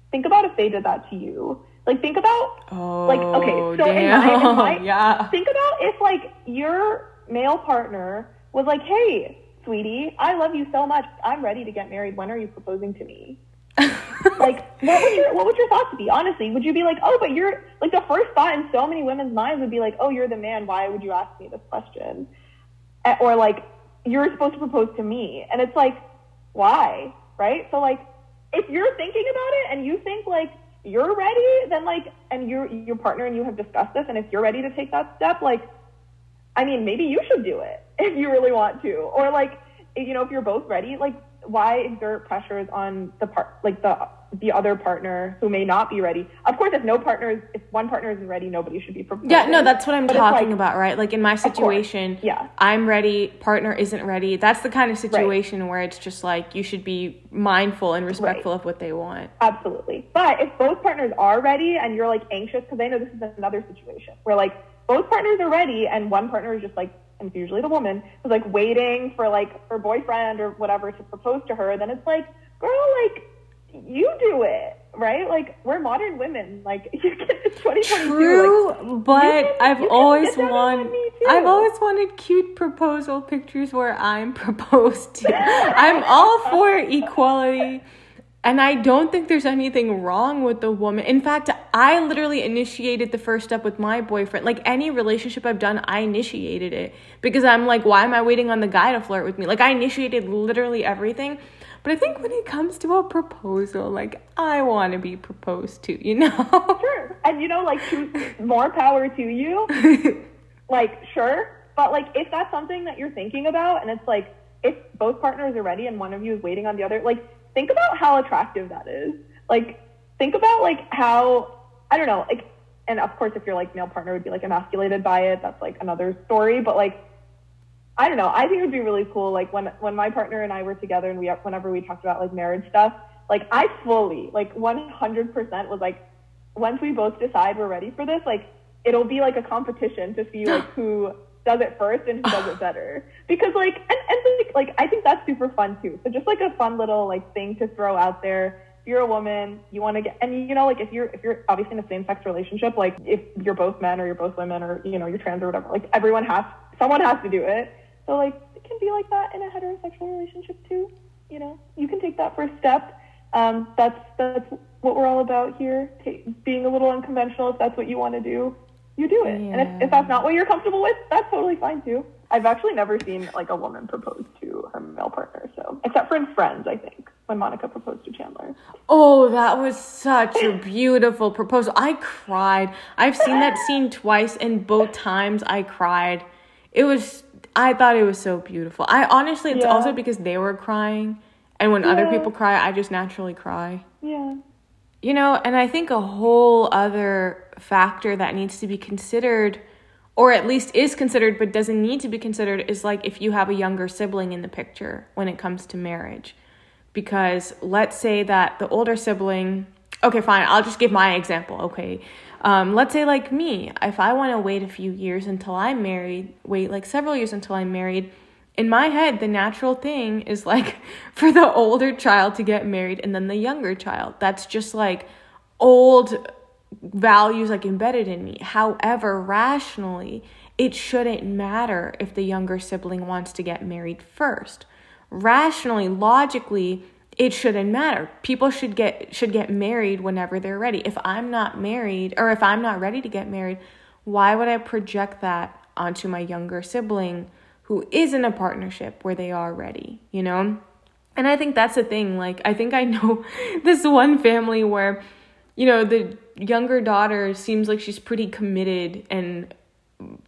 think about if they did that to you. Like think about, oh, like, okay, so in my, in my, yeah. think about if like your male partner was like, hey, sweetie, I love you so much. I'm ready to get married. When are you proposing to me? Like, what would your, what would your thoughts be? Honestly, would you be like, oh, but you're like the first thought in so many women's minds would be like, oh, you're the man. Why would you ask me this question? Or like, you're supposed to propose to me. And it's like, why? Right? So like, if you're thinking about it and you think like you're ready, then like, and your your partner and you have discussed this, and if you're ready to take that step, like, I mean, maybe you should do it if you really want to. Or like, you know, if you're both ready, like why exert pressures on the part, like the the other partner who may not be ready? Of course, if no partner is, if one partner isn't ready, nobody should be proposing. Yeah, no, that's what I'm but talking like, about, right? Like in my situation, yeah. I'm ready, partner isn't ready. That's the kind of situation right. where it's just like you should be mindful and respectful right. of what they want. Absolutely. But if both partners are ready and you're like anxious, because I know this is another situation where like both partners are ready and one partner is just like, and it's usually the woman, who's like waiting for like her boyfriend or whatever to propose to her, then it's like, girl, like, you do it, right? Like, we're modern women. Like, you can, it's twenty twenty-two. True, like, but can, I've always wanted, I've always wanted cute proposal pictures where I'm proposed to. I'm all for equality. And I don't think there's anything wrong with the woman. In fact, I literally initiated the first step with my boyfriend. Like any relationship I've done, I initiated it because I'm like, why am I waiting on the guy to flirt with me? Like I initiated literally everything. But I think when it comes to a proposal, like I want to be proposed to, you know? Sure. And you know, like more power to you. Like, sure. But like if that's something that you're thinking about and it's like, if both partners are ready and one of you is waiting on the other, like, think about how attractive that is. Like, think about like how, I don't know, like, and of course, if your like male partner would be like emasculated by it, that's like another story. But like, I don't know. I think it would be really cool. Like when, when my partner and I were together and we, whenever we talked about like marriage stuff, like I fully, like one hundred percent was like, once we both decide we're ready for this, like, it'll be like a competition to see like who does it first and who does it better, because like and, and like, like I think that's super fun too. So just like a fun little like thing to throw out there. If you're a woman, you want to get, and you know, like if you're if you're obviously in a same-sex relationship, like if you're both men or you're both women or you know you're trans or whatever, like everyone has someone has to do it. So like it can be like that in a heterosexual relationship too. You know, you can take that first step. Um, that's that's what we're all about here. T- being a little unconventional, if that's what you want to do. You do it. Yeah. And if, if that's not what you're comfortable with, that's totally fine too. I've actually never seen like a woman propose to her male partner, so except for in Friends, I think, when Monica proposed to Chandler. Oh, that was such a beautiful proposal. I cried. I've seen that scene twice and both times I cried. It was I thought it was so beautiful. I honestly it's yeah. also because they were crying, and when yeah. other people cry, I just naturally cry. Yeah. You know, and I think a whole other factor that needs to be considered, or at least is considered but doesn't need to be considered, is like if you have a younger sibling in the picture when it comes to marriage. Because let's say that the older sibling, okay, fine, I'll just give my example, okay. Um, let's say like me, if I want to wait a few years until I'm married, wait like several years until I'm married, in my head, the natural thing is like for the older child to get married and then the younger child. That's just like old values like embedded in me. However, rationally, it shouldn't matter if the younger sibling wants to get married first. Rationally, logically, it shouldn't matter. People should get should get married whenever they're ready. If I'm not married or if I'm not ready to get married, why would I project that onto my younger sibling who is in a partnership where they are ready, you know? And I think that's the thing. Like, I think I know this one family where, you know, the younger daughter seems like she's pretty committed and,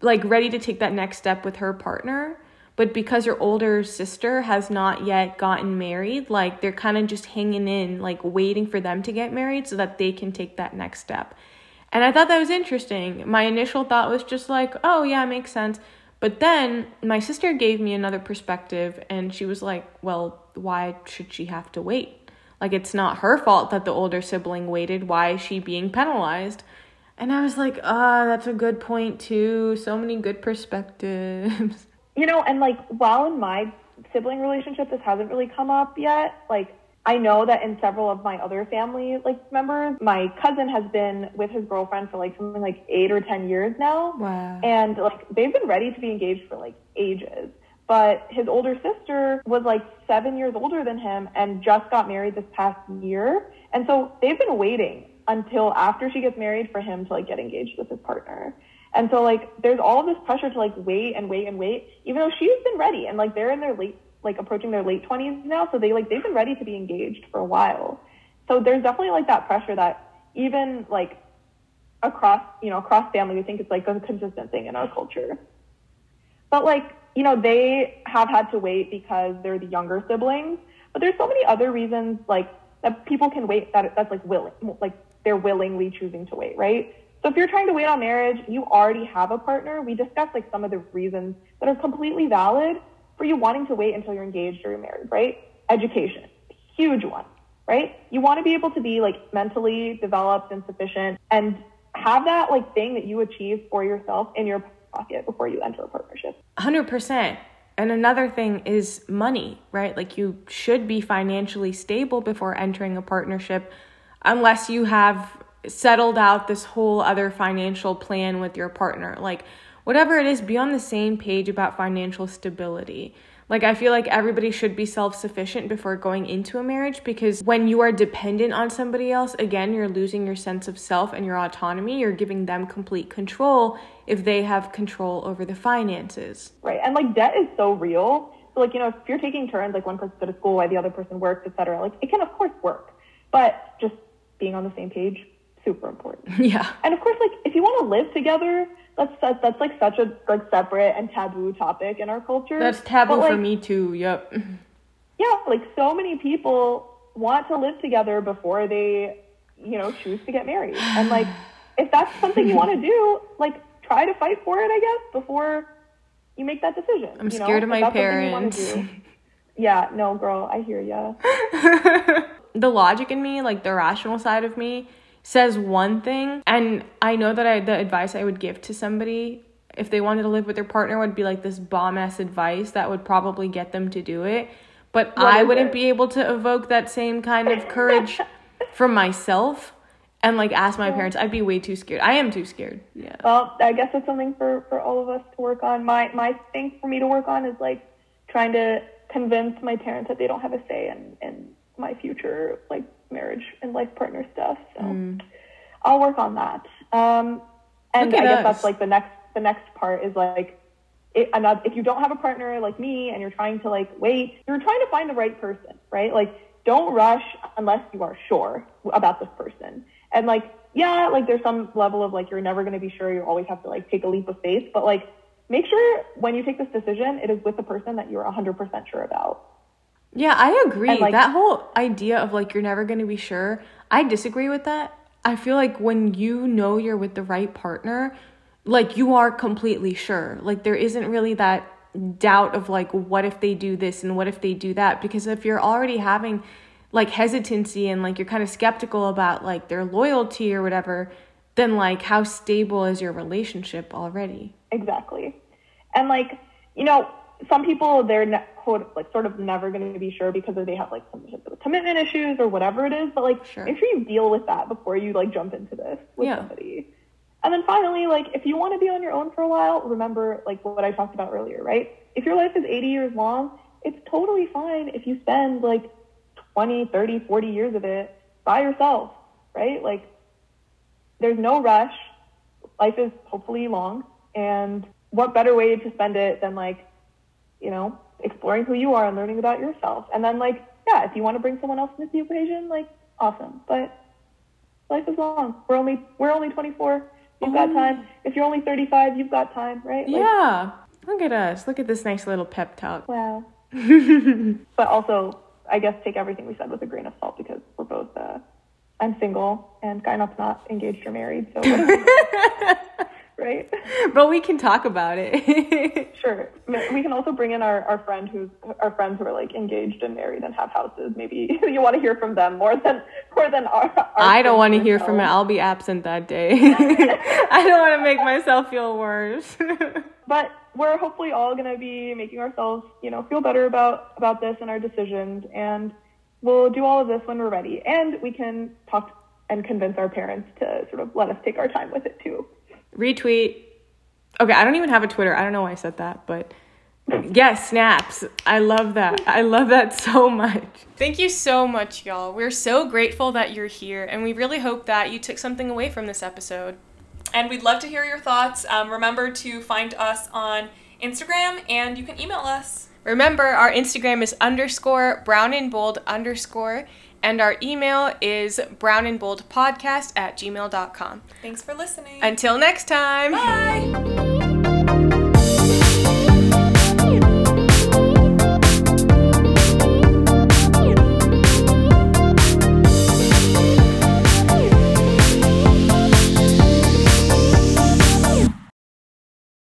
like, ready to take that next step with her partner. But because her older sister has not yet gotten married, like, they're kind of just hanging in, like, waiting for them to get married so that they can take that next step. And I thought that was interesting. My initial thought was just like, oh, yeah, it makes sense. But then my sister gave me another perspective and she was like, well, why should she have to wait? Like, it's not her fault that the older sibling waited. Why is she being penalized? And I was like, ah, oh, that's a good point too. So many good perspectives. You know, and like, while in my sibling relationship, this hasn't really come up yet. Like, I know that in several of my other family, like, members, my cousin has been with his girlfriend for, like, something like eight or ten years now. Wow. And, like, they've been ready to be engaged for, like, ages. But his older sister was, like, seven years older than him and just got married this past year. And so they've been waiting until after she gets married for him to, like, get engaged with his partner. And so, like, there's all of this pressure to, like, wait and wait and wait, even though she's been ready. And, like, they're in their late like approaching their late twenties now. So they like, they've been ready to be engaged for a while. So there's definitely like that pressure that even like across, you know, across family, we think it's like a consistent thing in our culture. But like, you know, they have had to wait because they're the younger siblings, But there's so many other reasons, like, that people can wait, that that's like willing, like they're willingly choosing to wait, right? So if you're trying to wait on marriage, you already have a partner. We discussed like some of the reasons that are completely valid for you wanting to wait until you're engaged or you're married, right? Education, huge one, right? You want to be able to be like mentally developed and sufficient and have that like thing that you achieve for yourself in your pocket before you enter a partnership. one hundred percent. And another thing is money, right? Like you should be financially stable before entering a partnership unless you have settled out this whole other financial plan with your partner. Like whatever it is, be on the same page about financial stability. Like I feel like everybody should be self-sufficient before going into a marriage, because when you are dependent on somebody else, again, you're losing your sense of self and your autonomy. You're giving them complete control if they have control over the finances. Right. And like debt is so real. So like, you know, if you're taking turns, like one person go to school while the other person works, et cetera, like it can of course work, but just being on the same page, super important. Yeah. And of course, like if you want to live together, that's that's like such a like separate and taboo topic in our culture. That's taboo but, like, for me too. Yep. Yeah, like so many people want to live together before they, you know, choose to get married. And like if that's something you want to do, like try to fight for it, I guess, before you make that decision. I'm you scared know? of my that's parents. You do. Yeah, no, girl, I hear ya. The logic in me, like the rational side of me, says one thing, and I know that I the advice I would give to somebody if they wanted to live with their partner would be like this bomb ass advice that would probably get them to do it, but what I wouldn't it? be able to evoke that same kind of courage from myself and like ask my parents. I'd be way too scared. I am too scared. Yeah. Well, I guess it's something for for all of us to work on. My my thing for me to work on is like trying to convince my parents that they don't have a say in in my future, like marriage and life partner stuff. So mm. I'll work on that. Um, and I guess us. that's like the next, the next part is like, it, another, if you don't have a partner like me and you're trying to like, wait, you're trying to find the right person, right? Like don't rush unless you are sure about this person. And like, yeah, like there's some level of like, you're never going to be sure. You always have to like take a leap of faith, but like make sure when you take this decision, it is with the person that you're a hundred percent sure about. Yeah, I agree. Like, that whole idea of like you're never going to be sure, I disagree with that. I feel like when you know you're with the right partner, like you are completely sure. Like there isn't really that doubt of like what if they do this and what if they do that, because if you're already having like hesitancy and like you're kind of skeptical about like their loyalty or whatever, then like how stable is your relationship already? Exactly. And like, you know, some people, they're ne- quote, like sort of never going to be sure because they have like some commitment issues or whatever it is. But like, sure. make sure you deal with that before you like jump into this with yeah. somebody. And then finally, like if you want to be on your own for a while, remember like what I talked about earlier, right? If your life is eighty years long, it's totally fine if you spend like twenty, thirty, forty years of it by yourself, right? Like there's no rush. Life is hopefully long. And what better way to spend it than like, you know, exploring who you are and learning about yourself. And then like, yeah, if you want to bring someone else into the equation, like awesome. But life is long. We're only, we're only twenty-four. You've oh. got time. If you're only thirty-five, you've got time, right? Like, yeah. Look at us. Look at this nice little pep talk. Wow. But also, I guess take everything we said with a grain of salt, because we're both, uh, I'm single and Kainop's not engaged or married. So right? But we can talk about it. Sure. We can also bring in our, our friend who's our friends who are like engaged and married and have houses. Maybe you want to hear from them more than more than our, our I don't want to hear from it. I'll be absent that day. I don't want to make myself feel worse. But we're hopefully all going to be making ourselves, you know, feel better about about this and our decisions, and we'll do all of this when we're ready, and we can talk and convince our parents to sort of let us take our time with it too. Retweet. Okay, I don't even have a Twitter. I don't know why I said that, but yes, snaps. I love that. I love that so much. Thank you so much, y'all. We're so grateful that you're here, and we really hope that you took something away from this episode. And we'd love to hear your thoughts. Um, remember to find us on Instagram, and you can email us. Remember, our Instagram is underscore brown and bold underscore, and our email is brownandboldpodcast at gmail dot com. Thanks for listening. Until next time. Bye.